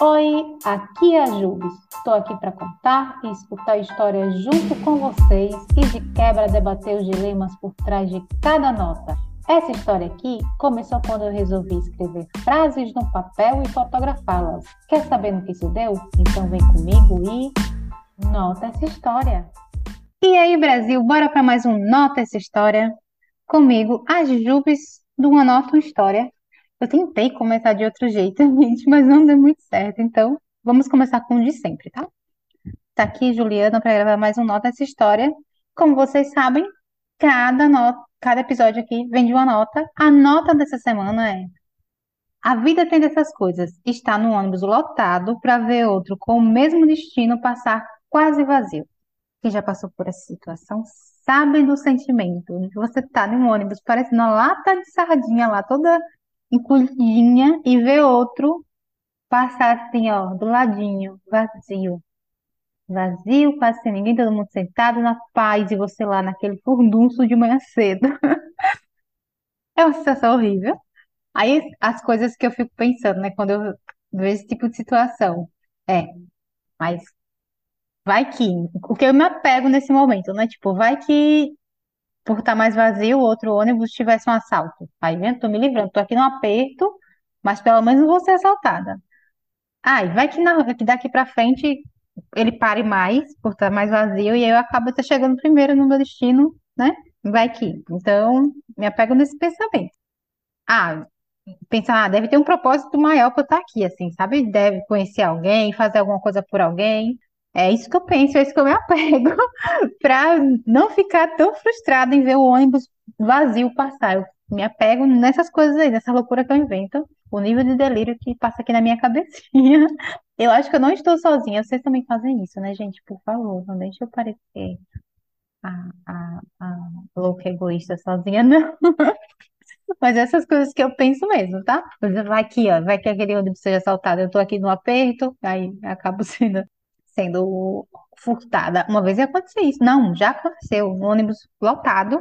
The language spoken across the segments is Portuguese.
Oi, aqui é a Jubes. Estou aqui para contar e escutar histórias junto com vocês e de quebra debater os dilemas por trás de cada nota. Essa história aqui começou quando eu resolvi escrever frases num papel e fotografá-las. Quer saber no que isso deu? Então vem comigo e nota essa história. E aí, Brasil, bora para mais um Nota essa História? Comigo, a Jubes do Uma Nota uma História. Eu tentei começar de outro jeito, gente, mas não deu muito certo. Então, vamos começar com o de sempre, tá? Tá aqui, Juliana, para gravar mais um Nota essa História. Como vocês sabem, cada episódio aqui vem de uma nota. A nota dessa semana é: a vida tem dessas coisas. Está num ônibus lotado para ver outro com o mesmo destino passar quase vazio. Quem já passou por essa situação sabe do sentimento. Você tá num ônibus parecendo uma lata de sardinha lá, toda encolhidinha, e vê outro passar assim, ó, do ladinho, vazio. Vazio, quase sem ninguém, todo mundo sentado na paz, e você lá naquele furdunço de manhã cedo. É uma sensação horrível. Aí as coisas que eu fico pensando, né, quando eu vejo esse tipo de situação. É, mas vai que, o que eu me apego nesse momento, né, tipo, vai que por estar mais vazio, o outro ônibus tivesse um assalto. Aí, vendo, tô me livrando, tô aqui no aperto, mas pelo menos não vou ser assaltada. Ai, vai que, que daqui pra frente ele pare mais, por estar mais vazio, e aí eu acabo até chegando primeiro no meu destino, né? Vai que. Então, me apego nesse pensamento. Ah, pensar, deve ter um propósito maior pra eu estar aqui, assim, sabe? Deve conhecer alguém, fazer alguma coisa por alguém. É isso que eu penso, é isso que eu me apego, para não ficar tão frustrada em ver o ônibus vazio passar. Eu me apego nessas coisas aí, nessa loucura que eu invento, o nível de delírio que passa aqui na minha cabecinha. Eu acho que eu não estou sozinha, vocês também fazem isso, né, gente? Por favor, não deixe eu parecer a louca egoísta sozinha, não. Mas essas coisas que eu penso mesmo, tá? Vai que, ó, vai que aquele ônibus seja assaltado, eu tô aqui no aperto, aí acabo sendo furtada. Uma vez aconteceu isso. Não, já aconteceu. Um ônibus lotado,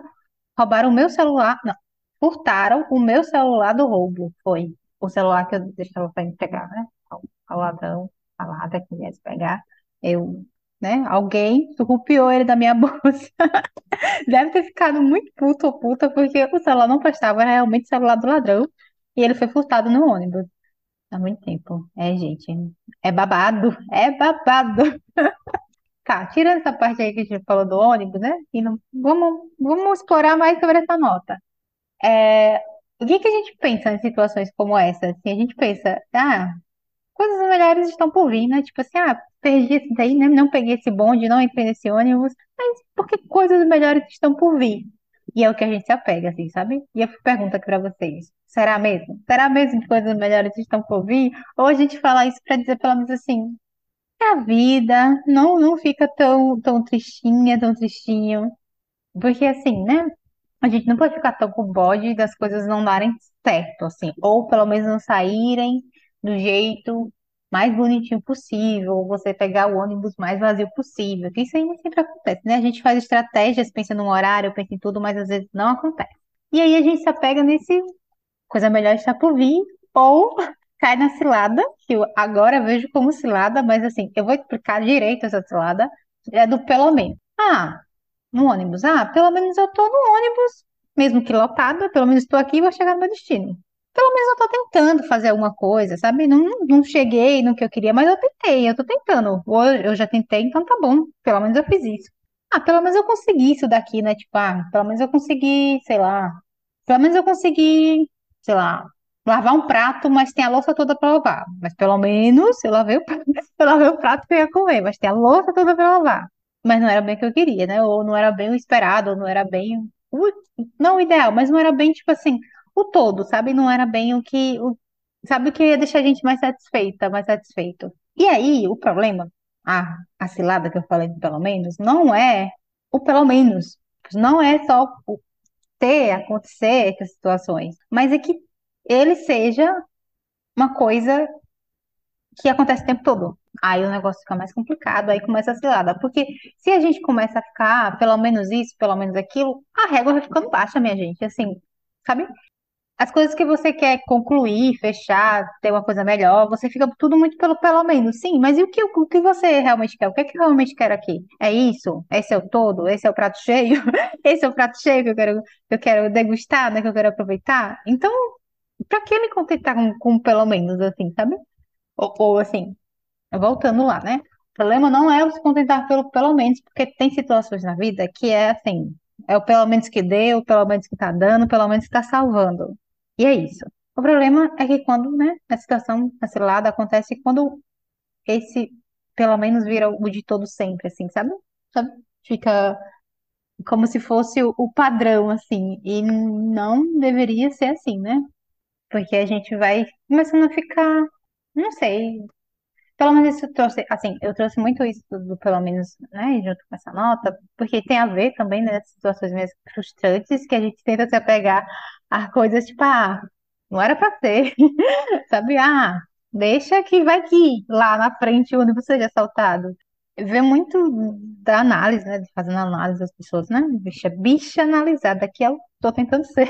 roubaram o meu celular. Não, furtaram o meu celular do roubo. Foi o celular que eu deixava para entregar, né? Ao ladrão, a ladra que viesse pegar. Eu, né? Alguém surrupiou ele da minha bolsa. Deve ter ficado muito puto ou puta, porque o celular não prestava, era realmente o celular do ladrão. E ele foi furtado no ônibus. Há muito tempo. É, gente. É babado. É babado. Tá, tirando essa parte aí que a gente falou do ônibus, né? E não, vamos explorar mais sobre essa nota. O que a gente pensa em situações como essa? Assim, a gente pensa, coisas melhores estão por vir, né? Tipo assim, perdi esse daí, né? Não peguei esse bonde, não entrei nesse ônibus. Mas porque coisas melhores estão por vir. E é o que a gente se apega, assim, sabe? E eu pergunto aqui pra vocês, será mesmo? Será mesmo que coisas melhores estão por vir? Ou a gente fala isso pra dizer, pelo menos assim, é a vida, não fica tão tristinha, tão tristinho. Porque assim, né? A gente não pode ficar tão com bode das coisas não darem certo, assim. Ou pelo menos não saírem do jeito mais bonitinho possível, ou você pegar o ônibus mais vazio possível, que isso aí sempre acontece, né? A gente faz estratégias, pensa num horário, pensa em tudo, mas às vezes não acontece. E aí a gente se apega nesse coisa melhor está por vir, ou cai na cilada, que eu agora vejo como cilada, mas assim, eu vou explicar direito essa cilada, é do pelo menos. No ônibus, pelo menos eu tô no ônibus, mesmo que lotado, pelo menos estou aqui e vou chegar no meu destino. Pelo menos eu tô tentando fazer alguma coisa, sabe? Não cheguei no que eu queria, mas eu tentei, eu tô tentando. Ou eu já tentei, então tá bom. Pelo menos eu fiz isso. Pelo menos eu consegui isso daqui, né? Tipo, pelo menos eu consegui, sei lá. Pelo menos eu consegui, sei lá, lavar um prato, mas tem a louça toda pra lavar. Mas pelo menos eu lavei o prato, que eu ia comer, mas tem a louça toda pra lavar. Mas não era bem o que eu queria, né? Ou não era bem o esperado, ou não era bem... não o ideal, mas não era bem, tipo assim... o todo, sabe? Não era bem o que... sabe, o que ia deixar a gente mais satisfeita, mais satisfeito. E aí, o problema, a cilada que eu falei do pelo menos, não é o pelo menos. Não é só o acontecer essas situações, mas é que ele seja uma coisa que acontece o tempo todo. Aí o negócio fica mais complicado, aí começa a cilada. Porque se a gente começa a ficar pelo menos isso, pelo menos aquilo, a régua vai ficando baixa, minha gente. Assim, sabe? As coisas que você quer concluir, fechar, ter uma coisa melhor, você fica tudo muito pelo menos, sim, mas e o que você realmente quer? O que é que eu realmente quero aqui? É isso? Esse é o todo? Esse é o prato cheio? Esse é o prato cheio que eu quero degustar, né? Que eu quero aproveitar? Então, pra que me contentar com pelo menos, assim, sabe? Ou assim, voltando lá, né? O problema não é se contentar pelo menos, porque tem situações na vida que é assim, é o pelo menos que deu, o pelo menos que tá dando, o pelo menos que tá salvando. E é isso. O problema é que quando, né, a situação cancelada acontece quando esse pelo menos vira o de todo sempre, assim, sabe? Fica como se fosse o padrão, assim, e não deveria ser assim, né? Porque a gente vai começando a ficar, não sei, pelo menos isso trouxe, assim, eu trouxe muito isso do pelo menos, né, junto com essa nota, porque tem a ver também, né, nessas situações mesmo frustrantes que a gente tenta se apegar a coisas tipo, ah, não era pra ser, sabe? Ah, deixa que vai que lá na frente o ônibus seja assaltado. Vê muito da análise, né, de fazendo análise das pessoas, né, bicha analisada, que eu tô tentando ser,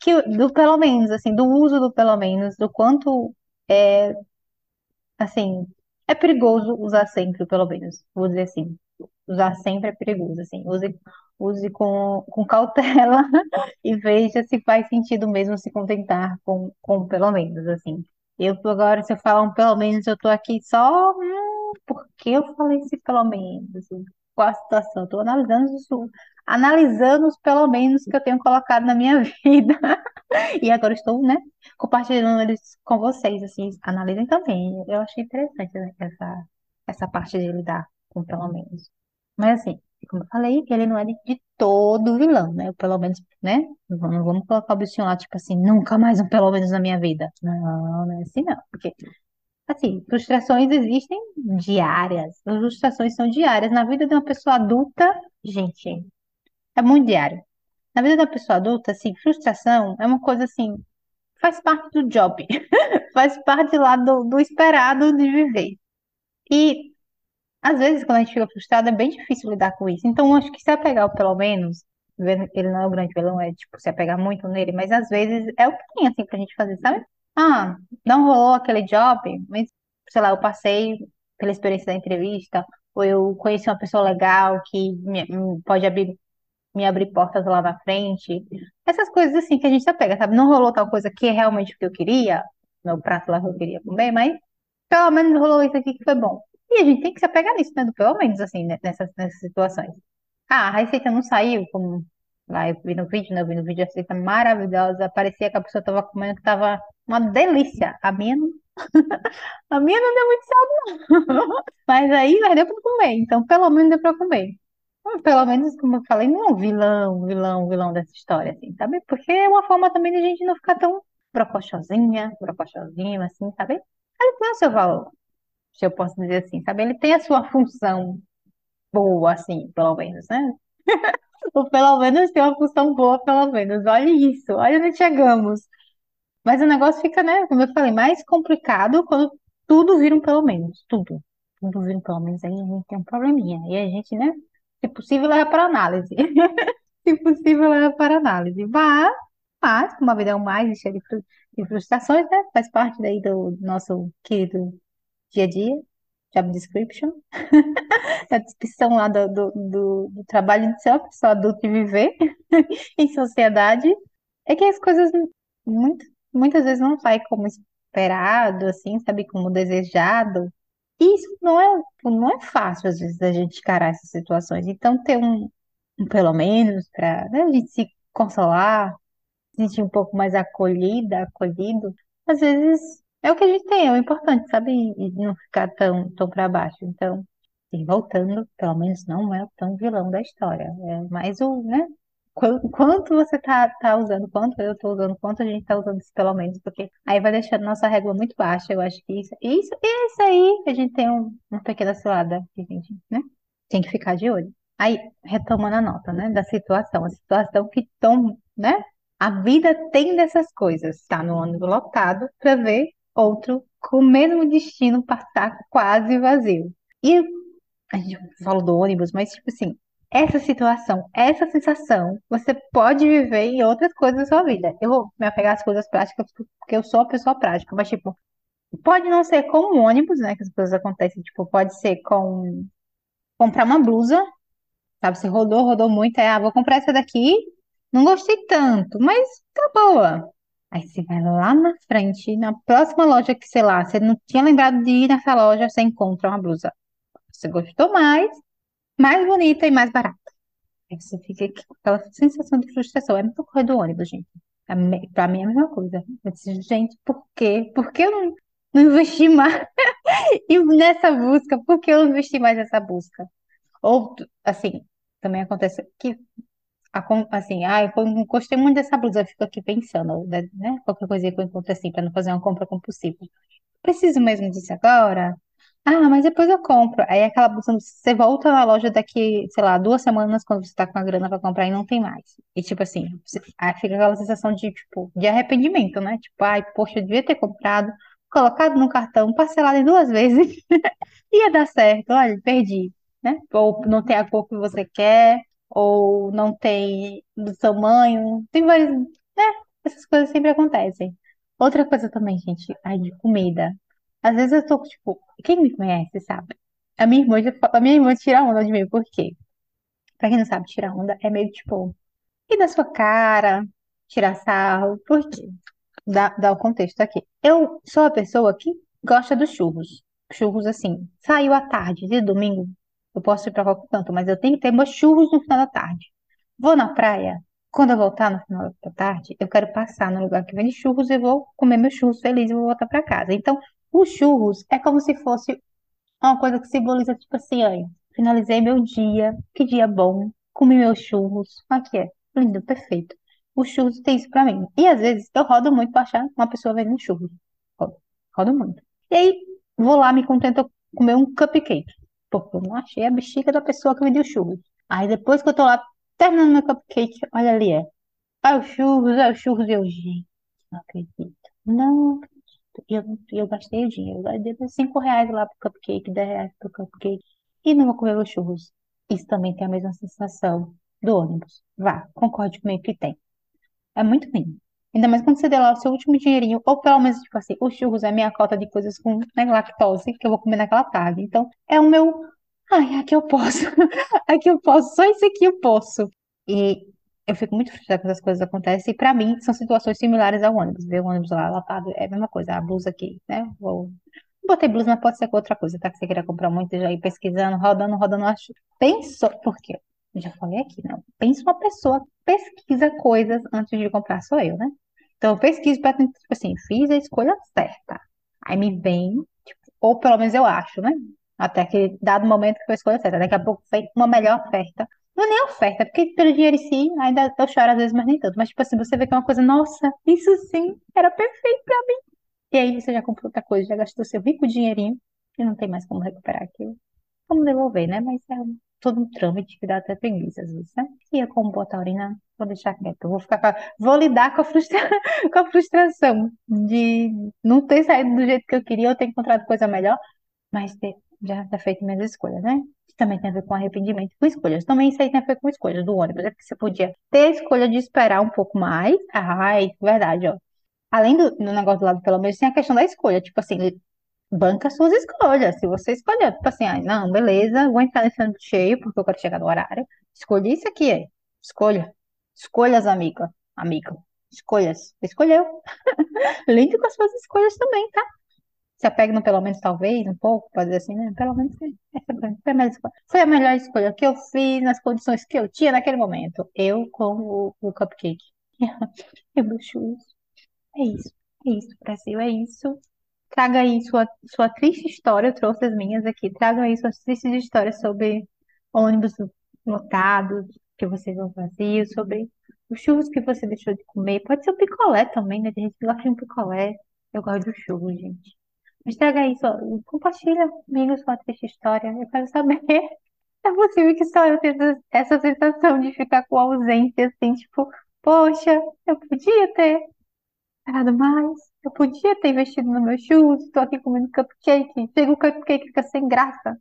que do pelo menos, assim, do uso do pelo menos, do quanto é, assim, é perigoso usar sempre, pelo menos, vou dizer assim, usar sempre é perigoso, assim, use com cautela e veja se faz sentido mesmo se contentar com pelo menos, assim. Eu agora, se eu falar um pelo menos, eu tô aqui só, porque eu falei esse pelo menos, assim, qual a situação, eu tô analisando isso, analisando os pelo menos que eu tenho colocado na minha vida. E agora estou, né, compartilhando eles com vocês, assim, analisem também. Eu achei interessante, né, essa parte de lidar com pelo menos. Mas assim, como eu falei, ele não é de todo vilão, né? Pelo menos, né? Não vamos colocar o bichinho lá, tipo assim, nunca mais um pelo menos na minha vida. Não, não é assim não, porque assim, frustrações existem diárias. As frustrações são diárias. Na vida de uma pessoa adulta, gente, é muito diário. Na vida da pessoa adulta, assim, frustração é uma coisa assim, faz parte do job, faz parte lá do esperado de viver. E às vezes, quando a gente fica frustrado, é bem difícil lidar com isso. Então, eu acho que se apegar ao pelo menos, vendo que ele não é o grande vilão, é tipo, se apegar muito nele, mas às vezes é o que tem, assim, pra gente fazer, sabe? Ah, não rolou aquele job, mas, sei lá, eu passei pela experiência da entrevista, ou eu conheci uma pessoa legal que pode me abrir portas lá na frente. Essas coisas assim que a gente se apega, sabe? Não rolou tal coisa que é realmente o que eu queria, meu prato lá que eu queria comer, mas pelo menos rolou isso aqui que foi bom. E a gente tem que se apegar nisso, né? Pelo menos, assim, nessas situações. Ah, a receita não saiu, como lá eu vi no vídeo, né? Eu vi no vídeo a receita maravilhosa, parecia que a pessoa tava comendo que tava uma delícia. A minha não... a minha não deu muito sal, não. Mas aí, mas deu pra comer, então pelo menos deu pra comer. Pelo menos, como eu falei, não é um vilão dessa história, assim, sabe? Porque é uma forma também da gente não ficar tão brocochosinho, assim, sabe? Ele tem o seu valor, se eu posso dizer assim, sabe? Ele tem a sua função boa, assim, pelo menos, né? Ou pelo menos tem uma função boa, pelo menos. Olha isso, olha onde chegamos. Mas o negócio fica, né, como eu falei, mais complicado quando tudo vira um pelo menos, tudo. Tudo vira um pelo menos, aí a gente tem um probleminha. E a gente, né? Se possível, leva para análise. Se possível, leva para análise. Mas como a vida é um mais cheia de frustrações, né? Faz parte daí do nosso querido dia a dia, job description. A descrição lá do trabalho de ser uma pessoa adulta e viver em sociedade. É que as coisas muitas vezes não saem como esperado, assim, sabe? Como desejado. E isso não é fácil, às vezes, da gente encarar essas situações. Então, ter um pelo menos, para, né, a gente se consolar, se sentir um pouco mais acolhido, às vezes é o que a gente tem, é o importante, sabe? E não ficar tão para baixo. Então, assim, voltando, pelo menos não é tão vilão da história. É mais o, né? Quanto você tá usando, quanto eu tô usando, quanto a gente tá usando isso pelo menos, porque aí vai deixando nossa régua muito baixa, eu acho que isso aí, a gente tem uma pequena cilada que a gente, né, tem que ficar de olho. Aí, retomando a nota, né, da situação, a situação que tão, né, a vida tem dessas coisas, tá no ônibus lotado pra ver outro com o mesmo destino passar quase vazio. E a gente falou do ônibus, mas tipo assim, Essa situação, essa sensação, você pode viver em outras coisas na sua vida. Eu vou me apegar às coisas práticas porque eu sou uma pessoa prática, mas tipo, pode não ser com um ônibus, né, que as coisas acontecem, tipo, pode ser com comprar uma blusa, sabe, você rodou muito, aí, vou comprar essa daqui, não gostei tanto, mas tá boa. Aí você vai lá na frente, na próxima loja que, sei lá, você não tinha lembrado de ir nessa loja, você encontra uma blusa. Você gostou mais bonita e mais barata. Aí você fica com aquela sensação de frustração. É a mesma coisa do ônibus, gente. Pra mim é a mesma coisa. Eu disse, gente, por quê? Por que eu não investi mais nessa busca? Por que eu não investi mais nessa busca? Ou, assim, também acontece que... assim, eu gostei muito dessa blusa, eu fico aqui pensando, né? Qualquer coisa que eu encontro assim, para não fazer uma compra compulsiva. Preciso mesmo disso agora? Mas depois eu compro. Aí aquela blusa, você volta na loja daqui, sei lá, 2 semanas, quando você tá com a grana pra comprar e não tem mais. E tipo assim, aí fica aquela sensação de, tipo, de arrependimento, né? Tipo, poxa, eu devia ter comprado, colocado no cartão, parcelado em 2 vezes, ia dar certo, olha, perdi, né? Ou não tem a cor que você quer, ou não tem do tamanho, tem várias, né? Essas coisas sempre acontecem. Outra coisa também, gente, de comida. Às vezes eu tô, tipo, quem me conhece sabe. A minha irmã tira onda de mim, por quê? Pra quem não sabe, tirar onda é meio tipo, ir na sua cara, tirar sarro, por quê? Dá o contexto aqui. Eu sou a pessoa que gosta dos churros. Churros, assim, saiu à tarde, de domingo, eu posso ir pra qualquer canto, mas eu tenho que ter meus churros no final da tarde. Vou na praia, quando eu voltar no final da tarde, eu quero passar no lugar que vende churros e vou comer meus churros felizes e vou voltar pra casa. Então, os churros é como se fosse uma coisa que simboliza, tipo assim, aí, finalizei meu dia, que dia bom, comi meus churros, aqui é, lindo, perfeito. Os churros tem isso pra mim. E às vezes eu rodo muito pra achar uma pessoa vendendo churros. Rodo muito. E aí, vou lá, me contento comer um cupcake. Porque eu não achei a bexiga da pessoa que me deu churros. Aí depois que eu tô lá terminando meu cupcake, olha ali, é o churros, e eu, gente, não acredito. Não acredito. Eu gastei o dinheiro, eu dei R$5 lá pro cupcake, R$10 pro cupcake, e não vou comer os churros. Isso também tem a mesma sensação do ônibus. Vá, concorde comigo que tem. É muito ruim. Ainda mais quando você der lá o seu último dinheirinho, ou pelo menos, tipo assim, os churros é a minha cota de coisas com, né, lactose, que eu vou comer naquela tarde. Então, é o meu... aqui eu posso. Aqui eu posso. Só isso aqui eu posso. E eu fico muito frustrada quando essas coisas acontecem. E pra mim, são situações similares ao ônibus. Ver o ônibus lá, latado, é a mesma coisa. A blusa aqui, né? Botei blusa, mas pode ser com outra coisa, tá? Que você queira comprar muito, já ir pesquisando, rodando, acho. Pensou... Por quê? Eu já falei aqui, não. Pensa uma pessoa que pesquisa coisas antes de comprar, sou eu, né? Então eu pesquiso pra tentar, tipo assim, fiz a escolha certa. Aí me vem, tipo, ou pelo menos eu acho, né? Até aquele dado momento que foi a escolha certa. Daqui a pouco vem uma melhor oferta. Não é nem oferta, porque pelo dinheiro em si, ainda eu choro às vezes, mas nem tanto. Mas tipo assim, você vê que é uma coisa, nossa, isso sim, era perfeito pra mim. E aí você já comprou outra coisa, já gastou seu rico dinheirinho e não tem mais como recuperar aquilo. Como devolver, né? Mas é todo um trâmite que dá até preguiça, às vezes, né? E eu, como boa taurina, vou deixar quieto. Vou lidar com a frustração de não ter saído do jeito que eu queria, ou ter encontrado coisa melhor, mas já ter feito minhas escolhas, né? Isso também tem a ver com arrependimento, com escolhas. Também isso aí tem a ver com escolhas do ônibus, é porque você podia ter a escolha de esperar um pouco mais. Verdade, ó. Além do negócio do lado, pelo menos, tem a questão da escolha. Tipo assim, banca suas escolhas. Se você escolher, tipo assim, não, beleza, vou entrar nesse ônibus cheio porque eu quero chegar no horário. Escolhi isso aqui, aí. Escolha. Escolhas, amiga. Escolhas. Escolheu. Lide com as suas escolhas também, tá? Se apega no pelo menos, talvez, um pouco, pode dizer assim, né? Pelo menos, foi a melhor escolha que eu fiz nas condições que eu tinha naquele momento. Eu com o cupcake. Eu meu churro. É isso, Brasil, é isso. Traga aí sua triste história, eu trouxe as minhas aqui. Traga aí suas tristes histórias sobre ônibus lotados, que vocês vão fazer, sobre os churros que você deixou de comer. Pode ser o picolé também, né? Tem gente que gosta de um picolé. Eu gosto de churros, gente. Mas traga aí, compartilha comigo sua triste história. Eu quero saber. É possível que só eu tenha essa sensação de ficar com ausência, assim, tipo, poxa, eu podia ter parado mais. Eu podia ter investido no meu churros, estou aqui comendo cupcake, chega o cupcake fica sem graça.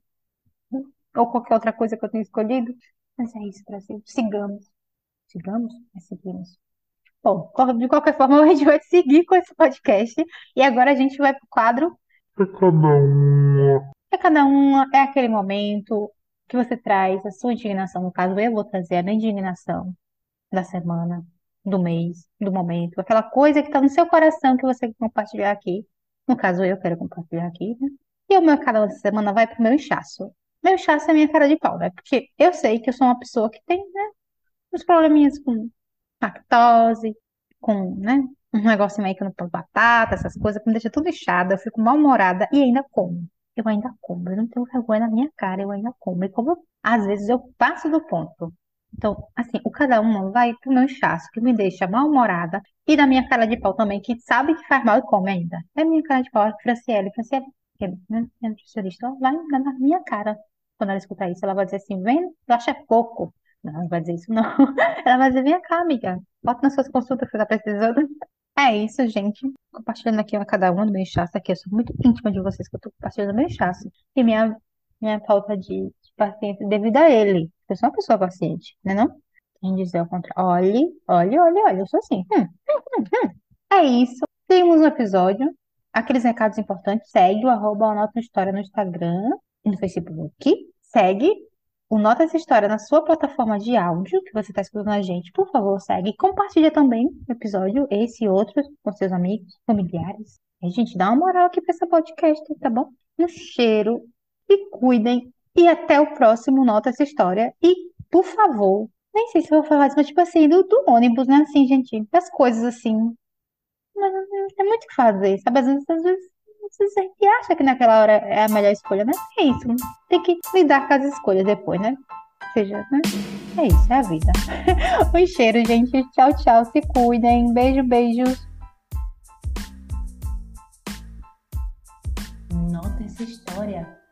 Ou qualquer outra coisa que eu tenho escolhido. Mas é isso, Brasil. Sigamos. Sigamos? Mas seguimos. Bom, de qualquer forma, a gente vai seguir com esse podcast. E agora a gente vai pro quadro. É cada uma. É cada uma. É aquele momento que você traz a sua indignação. No caso, eu vou trazer a minha indignação da semana, do mês, do momento. Aquela coisa que tá no seu coração que você quer compartilhar aqui. No caso, eu quero compartilhar aqui, né? E o meu cada uma da semana vai pro meu inchaço. Meu inchaço é a minha cara de pau, né? Porque eu sei que eu sou uma pessoa que tem, né, uns probleminhas com lactose, com, né, um negocinho aí que eu não posso batata, essas coisas, que me deixa tudo inchada, eu fico mal-humorada e ainda como. Eu ainda como, eu não tenho vergonha na minha cara, eu ainda como. E como às vezes eu passo do ponto. Então, assim, o cada uma vai pro meu inchaço, que me deixa mal-humorada, e da minha cara de pau também, que sabe que faz mal e come ainda. É a minha cara de pau, é Franciele, que é minha nutricionista, ela vai dar na minha cara. Quando ela escutar isso, ela vai dizer assim, vem, tu acha pouco. Não, ela não vai dizer isso, não. Ela vai dizer, vem cá, amiga. Bota nas suas consultas que você tá precisando. É isso, gente. Compartilhando aqui cada uma do meu inchaço aqui. Eu sou muito íntima de vocês que eu tô compartilhando meu inchaço. E minha falta de paciência devido a ele. Eu sou uma pessoa paciente, né, não? Quem dizer o contrário. Olhe. Eu sou assim. É isso. Temos um episódio. Aqueles recados importantes. Segue o @uma nota uma história no Instagram e no Facebook. Segue o Nota Essa História na sua plataforma de áudio, que você está escutando a gente, por favor, segue. Compartilha também o episódio, esse e outros, com seus amigos, familiares. E a gente dá uma moral aqui para esse podcast, tá bom? Um cheiro, e cuidem, e até o próximo Nota Essa História. E, por favor, nem sei se eu vou falar isso, mas tipo assim, do ônibus, né? Assim, gente, das coisas assim. Mas é muito o que fazer, sabe? Às vezes você acha que naquela hora é a melhor escolha, né? É isso. Tem que lidar com as escolhas depois, né? Ou seja, né? É isso, é a vida. Um cheiro, gente. Tchau, tchau. Se cuidem. Beijo, beijos. Nota Essa História.